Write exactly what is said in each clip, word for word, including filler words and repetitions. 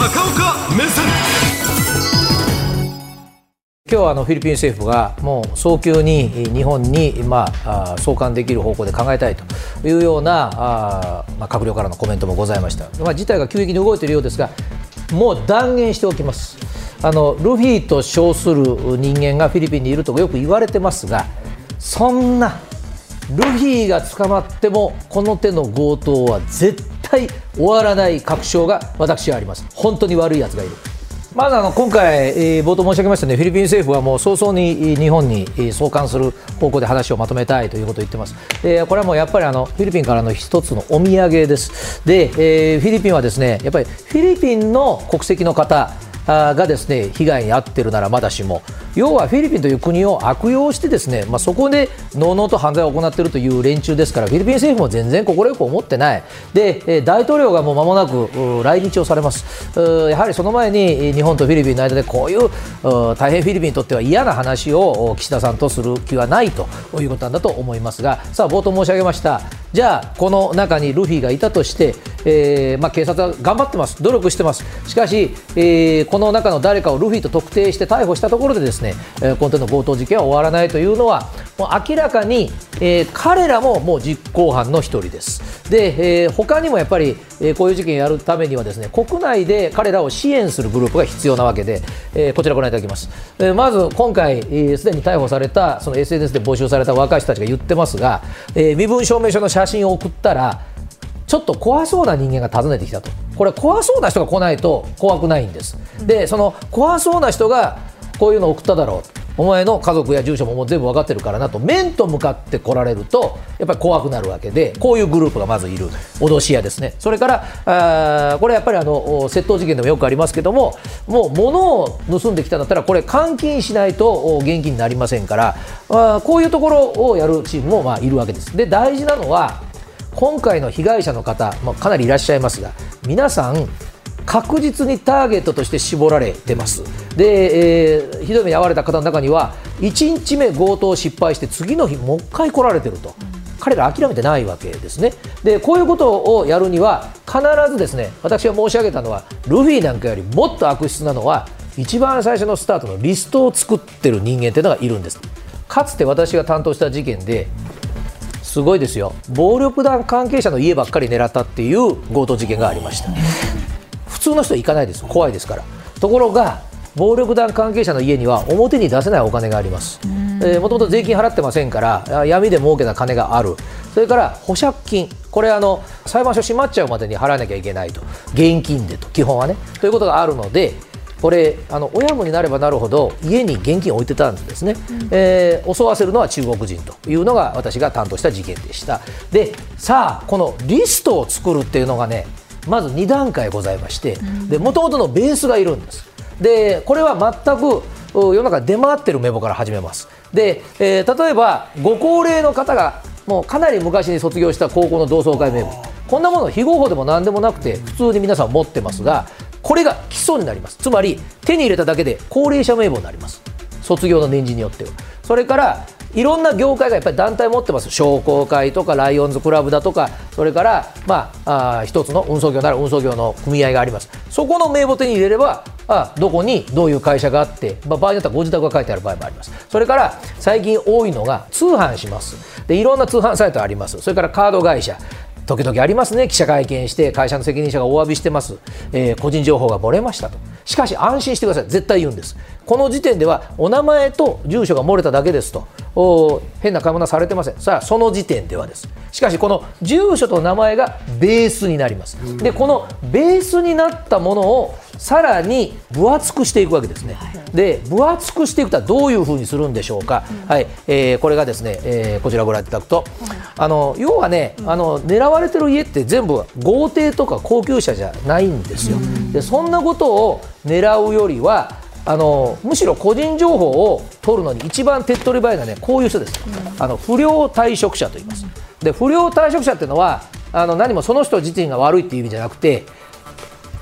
高岡目線。今日はあのフィリピン政府がもう早急に日本にまあ送還できる方向で考えたいというようなまあ閣僚からのコメントもございました。まあ事態が急激に動いているようですが、もう断言しておきます。あのルフィと称する人間がフィリピンにいるとよく言われてますが、そんなルフィが捕まってもこの手の強盗は絶対終わらない確証が私はあります。本当に悪いやつがいる。まずあの今回、えー、冒頭申し上げましたね、フィリピン政府はもう早々に日本に送還する方向で話をまとめたいということを言ってます。えー、これはもうやっぱりあのフィリピンからの一つのお土産です。で、えー、フィリピンはですね、やっぱりフィリピンの国籍の方がですね、被害に遭ってるならまだしも、要はフィリピンという国を悪用してですね、まあ、そこでのうのうと犯罪を行っているという連中ですから、フィリピン政府も全然快く思ってない。で、大統領がもう間もなく来日をされます。やはりその前に日本とフィリピンの間でこういう大変フィリピンにとっては嫌な話を岸田さんとする気はないということなんだと思いますが、さあ冒頭申し上げました、じゃあこの中にルフィがいたとして、えーまあ、警察は頑張ってます、努力してます。しかし、えー、この中の誰かをルフィと特定して逮捕したところでですね、えー、この手の強盗事件は終わらないというのはもう明らかに、えー、彼らももう実行犯の一人です。で、えー、他にもやっぱり、えー、こういう事件をやるためにはですね、国内で彼らを支援するグループが必要なわけで、えー、こちらご覧いただきます。えー、まず今回すで、えー、に逮捕されたその エスエヌエス で募集された若い人たちが言ってますが、えー、身分証明書の写真を送ったらちょっと怖そうな人間が訪ねてきたと。これ怖そうな人が来ないと怖くないんです。で、その怖そうな人がこういうのを送っただろう、お前の家族や住所ももう全部分かってるからなと面と向かって来られるとやっぱり怖くなるわけで、こういうグループがまずいる、脅し屋ですね。それからあこれやっぱりあの窃盗事件でもよくありますけども、もう物を盗んできたんだったらこれ換金しないと現金になりませんから、あこういうところをやるチームもまあいるわけです。で、大事なのは今回の被害者の方、まあ、かなりいらっしゃいますが、皆さん確実にターゲットとして絞られてます。で、えー、ひどい目に遭われた方の中にはいちにちめ強盗失敗して次の日もう一回来られてると、彼ら諦めてないわけですね。で、こういうことをやるには必ずですね、私が申し上げたのはルフィなんかよりもっと悪質なのは一番最初のスタートのリストを作ってる人間というのがいるんです。かつて私が担当した事件ですごいですよ、暴力団関係者の家ばっかり狙ったっていう強盗事件がありました。普通の人は行かないです、怖いですから。ところが暴力団関係者の家には表に出せないお金があります。えー、もともと税金払ってませんから闇で儲けた金がある。それから保釈金、これあの裁判所閉まっちゃうまでに払わなきゃいけないと、現金でと基本はね、ということがあるので、これあの親分になればなるほど家に現金を置いてたんですね。うん、えー、襲わせるのは中国人というのが私が担当した事件でした。で、さあこのリストを作るっていうのがね、まずにだんかいございまして、もともとのベースがいるんです。で、これは全く世の中出回ってる名簿から始めます。で、えー、例えばご高齢の方がもうかなり昔に卒業した高校の同窓会名簿、こんなもの非合法でも何でもなくて普通に皆さん持ってますが、これが基礎になります。つまり手に入れただけで高齢者名簿になります、卒業の年次によっては。それからいろんな業界がやっぱり団体持ってます。商工会とかライオンズクラブだとか、それから、まあ、あ一つの運送業なら運送業の組合があります。そこの名簿手に入れれば、あどこにどういう会社があって、まあ、場合によってはご自宅が書いてある場合もあります。それから最近多いのが通販します。で、いろんな通販サイトあります。それからカード会社時々ありますね、記者会見して会社の責任者がお詫びしてます、えー、個人情報が漏れましたと。しかし安心してください、絶対言うんです。この時点ではお名前と住所が漏れただけですと、お変な買い物はされてません。さあその時点ではです。しかしこの住所と名前がベースになります。で、このベースになったものをさらに分厚くしていくわけですね。で、分厚くしていくとはどういうふうにするんでしょうか。はい、えー、これがですね、えー、こちらご覧いただくと、あの要はね、あの狙われてる家って全部豪邸とか高級車じゃないんですよ。で、そんなことを狙うよりはあのむしろ個人情報を取るのに一番手っ取り早いのは、ね、こういう人です。あの不良退職者と言います。で、不良退職者っていうのはあの何もその人自身が悪いっていう意味じゃなくて、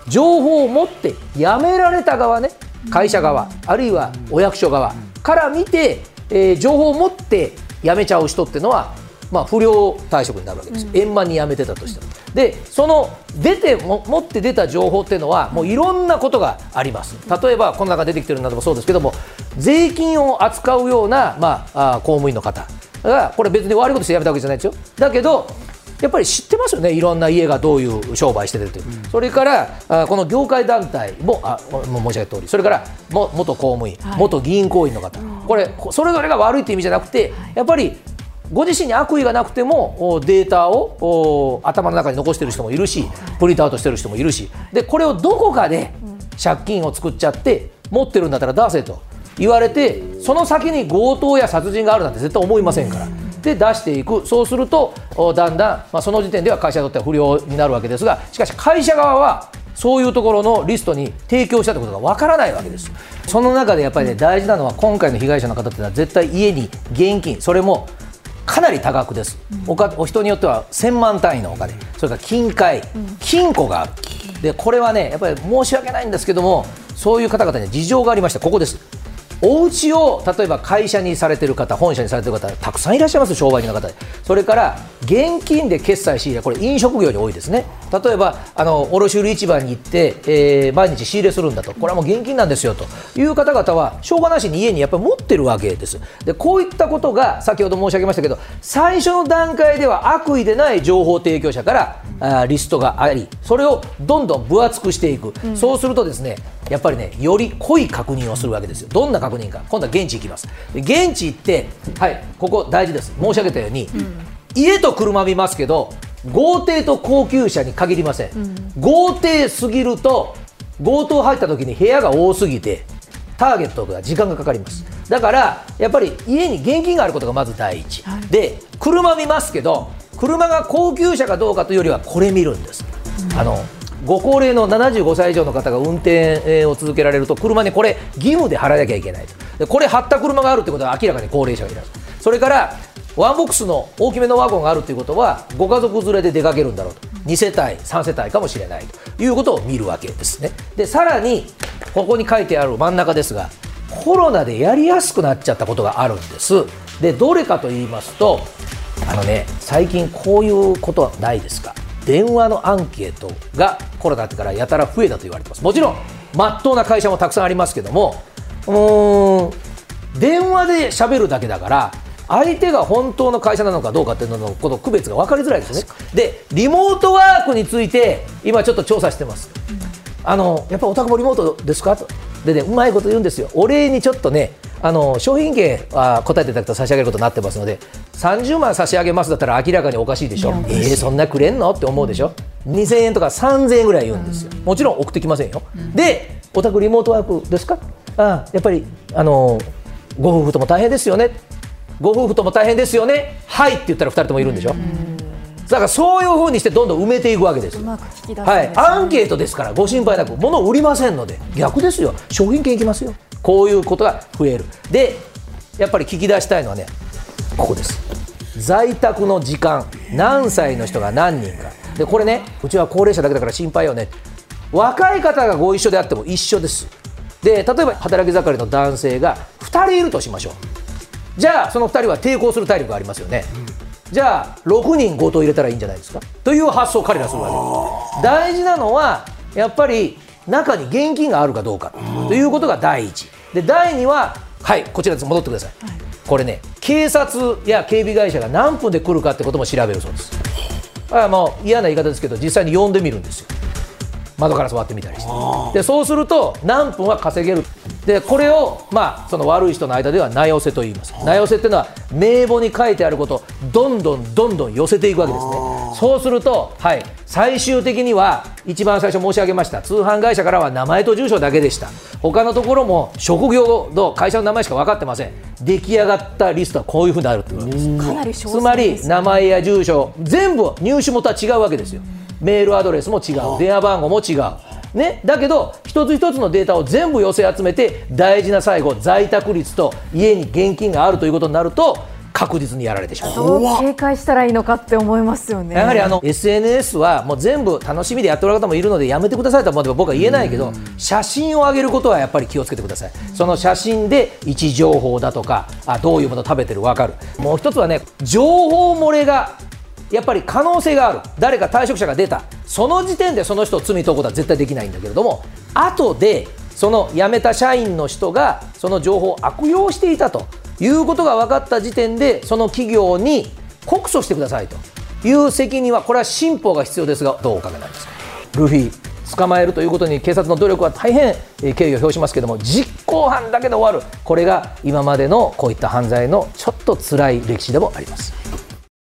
情報を持ってやめられた側ね、会社側あるいはお役所側から見て、えー、情報を持って辞めちゃう人っていうのは、まあ、不良退職になるわけです。円満に辞めてたとしても。でその出ても持って出た情報っていうのはもういろんなことがあります。例えばこの中出てきてるなどもそうですけども、税金を扱うような、まあ、あ公務員の方がこれ別に悪いことしてやめたわけじゃないですよ。だけどやっぱり知ってますよね、いろんな家がどういう商売してるという、うん、それからあこの業界団体も、あもう申し上げた通り、それからも元公務員、はい、元議員公員の方、これそれぞれが悪いという意味じゃなくて、やっぱりご自身に悪意がなくてもデータを頭の中に残している人もいるし、プリントアウトしている人もいるし、でこれをどこかで借金を作っちゃって持ってるんだったら出せと言われて、その先に強盗や殺人があるなんて絶対思いませんから。で出していく、そうするとだんだん、まあ、その時点では会社にとっては不良になるわけですが、しかし会社側はそういうところのリストに提供したということがわからないわけです。その中でやっぱり、ね、大事なのは今回の被害者の方というのは絶対家に現金、それもかなり多額です。 お, かお人によってはせんまん単位のお金、それから金塊、金庫がある。でこれはねやっぱり申し訳ないんですけども、そういう方々には事情がありまして、ここです。お家を例えば会社にされている方、本社にされている方たくさんいらっしゃいます、商売人の方で。それから現金で決済仕入れ、これ飲食業に多いですね。例えばあの卸売市場に行って、えー、毎日仕入れするんだと、これはもう現金なんですよという方々はしょうがなしに家にやっぱり持ってるわけです。でこういったことが先ほど申し上げましたけど、最初の段階では悪意でない情報提供者からあリストがあり、それをどんどん分厚くしていく、うん、そうするとですねやっぱりねより濃い確認をするわけですよ。どんな確認か、今度は現地行きます。現地行って、はい、ここ大事です。申し上げたように、うん、家と車見ますけど豪邸と高級車に限りません、うん、豪邸すぎると強盗入った時に部屋が多すぎてターゲットが時間がかかります。だからやっぱり家に現金があることがまず第一、はい、で車見ますけど車が高級車かどうかというよりはこれ見るんです、うん、あのご高齢のななじゅうごさい以上の方が運転を続けられると車にこれ義務で払わなきゃいけないと。でこれ貼った車があるということは明らかに高齢者がいらっしゃる。それからワンボックスの大きめのワゴンがあるということはご家族連れで出かけるんだろうと、にせたいさんせたいかもしれないということを見るわけですね。でさらにここに書いてある真ん中ですが、コロナでやりやすくなっちゃったことがあるんです。でどれかと言いますと、あのね最近こういうことはないですか。電話のアンケートがコロナからやたら増えたと言われてます。もちろん真っ当な会社もたくさんありますけども、うーん電話で喋るだけだから相手が本当の会社なのかどうかっていうののこの区別が分かりづらいですね。でリモートワークについて今ちょっと調査してます。あのやっぱりお宅もリモートですかと。でねうまいこと言うんですよ。お礼にちょっとねあの商品券は答えていただくと差し上げることになってますので、さんじゅうまん差し上げますだったら明らかにおかしいでしょ。えー、そんなくれんのって思うでしょ。にせんえんとかさんぜんえんぐらい言うんですよ。もちろん送ってきませんよ。でお宅リモートワークですか。あやっぱりあのご夫婦とも大変ですよねご夫婦とも大変ですよねはいって言ったらふたりともいるんでしょ。だからそういう風にしてどんどん埋めていくわけです。うまく聞き出すんですね。はい、アンケートですからご心配なく。物を売りませんので逆ですよ。商品券いきますよ。こういうことが増える。でやっぱり聞き出したいのはねここです。在宅の時間、何歳の人が何人か。でこれねうちは高齢者だけだから心配よね。若い方がご一緒であっても一緒です。で例えば働き盛りの男性がふたりいるとしましょう。じゃあそのふたりは抵抗する体力がありますよね、うん、じゃあろくにん強盗入れたらいいんじゃないですかという発想を彼らするわけです。大事なのはやっぱり中に現金があるかどうかということが第一で、第二ははいこちらです。戻ってください、はい、これね警察や警備会社が何分で来るかってことも調べるそうです。あもう嫌な言い方ですけど実際に呼んでみるんですよ。窓から座ってみたりしてでそうすると何分は稼げる。でこれを、まあ、その悪い人の間では名寄せと言います。名寄せっていうのは名簿に書いてあることをどんどんどんどん寄せていくわけですね。そうすると、はい、最終的には一番最初申し上げました通販会社からは名前と住所だけでした。他のところも職業の会社の名前しか分かってません。出来上がったリストはこういうふうになるってことです。かなり詳細ですね。つまり名前や住所全部入手元は違うわけですよ。メールアドレスも違う、電話番号も違う、ね、だけど一つ一つのデータを全部寄せ集めて大事な最後在宅率と家に現金があるということになると確実にやられてしまう。どう警戒したらいいのかって思いますよね。やはりあの エスエヌエス はもう全部楽しみでやっておられる方もいるのでやめてくださいとは僕は言えないけど、写真を上げることはやっぱり気をつけてください。その写真で位置情報だとかあどういうもの食べてる分かる。もう一つはね情報漏れがやっぱり可能性がある、誰か退職者が出た、その時点でその人を罪に問うことは絶対できないんだけれども、後でその辞めた社員の人がその情報を悪用していたということが分かった時点で、その企業に告訴してくださいという責任は、これは新法が必要ですが、どうお考えなんですか。ルフィ捕まえるということに警察の努力は大変敬意を表しますけれども、実行犯だけで終わる、これが今までのこういった犯罪のちょっと辛い歴史でもあります。